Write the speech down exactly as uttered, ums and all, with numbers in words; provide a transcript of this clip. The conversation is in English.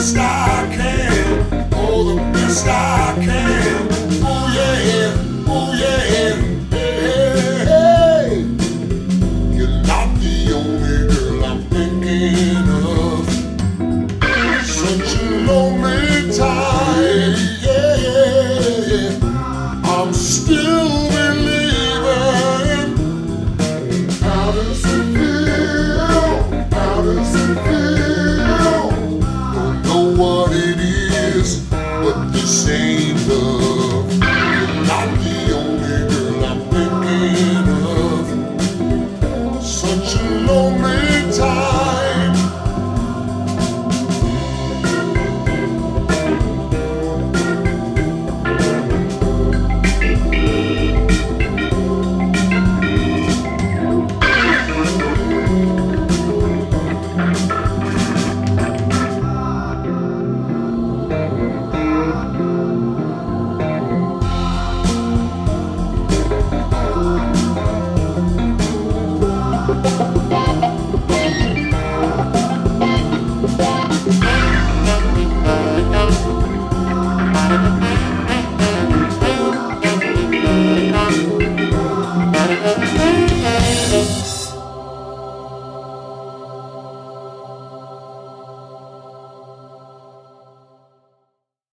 best I can. Oh, the best I can. Oh, yeah, oh, yeah, hey, hey, hey. You're not the only girl I'm thinking of. Such a lonely time.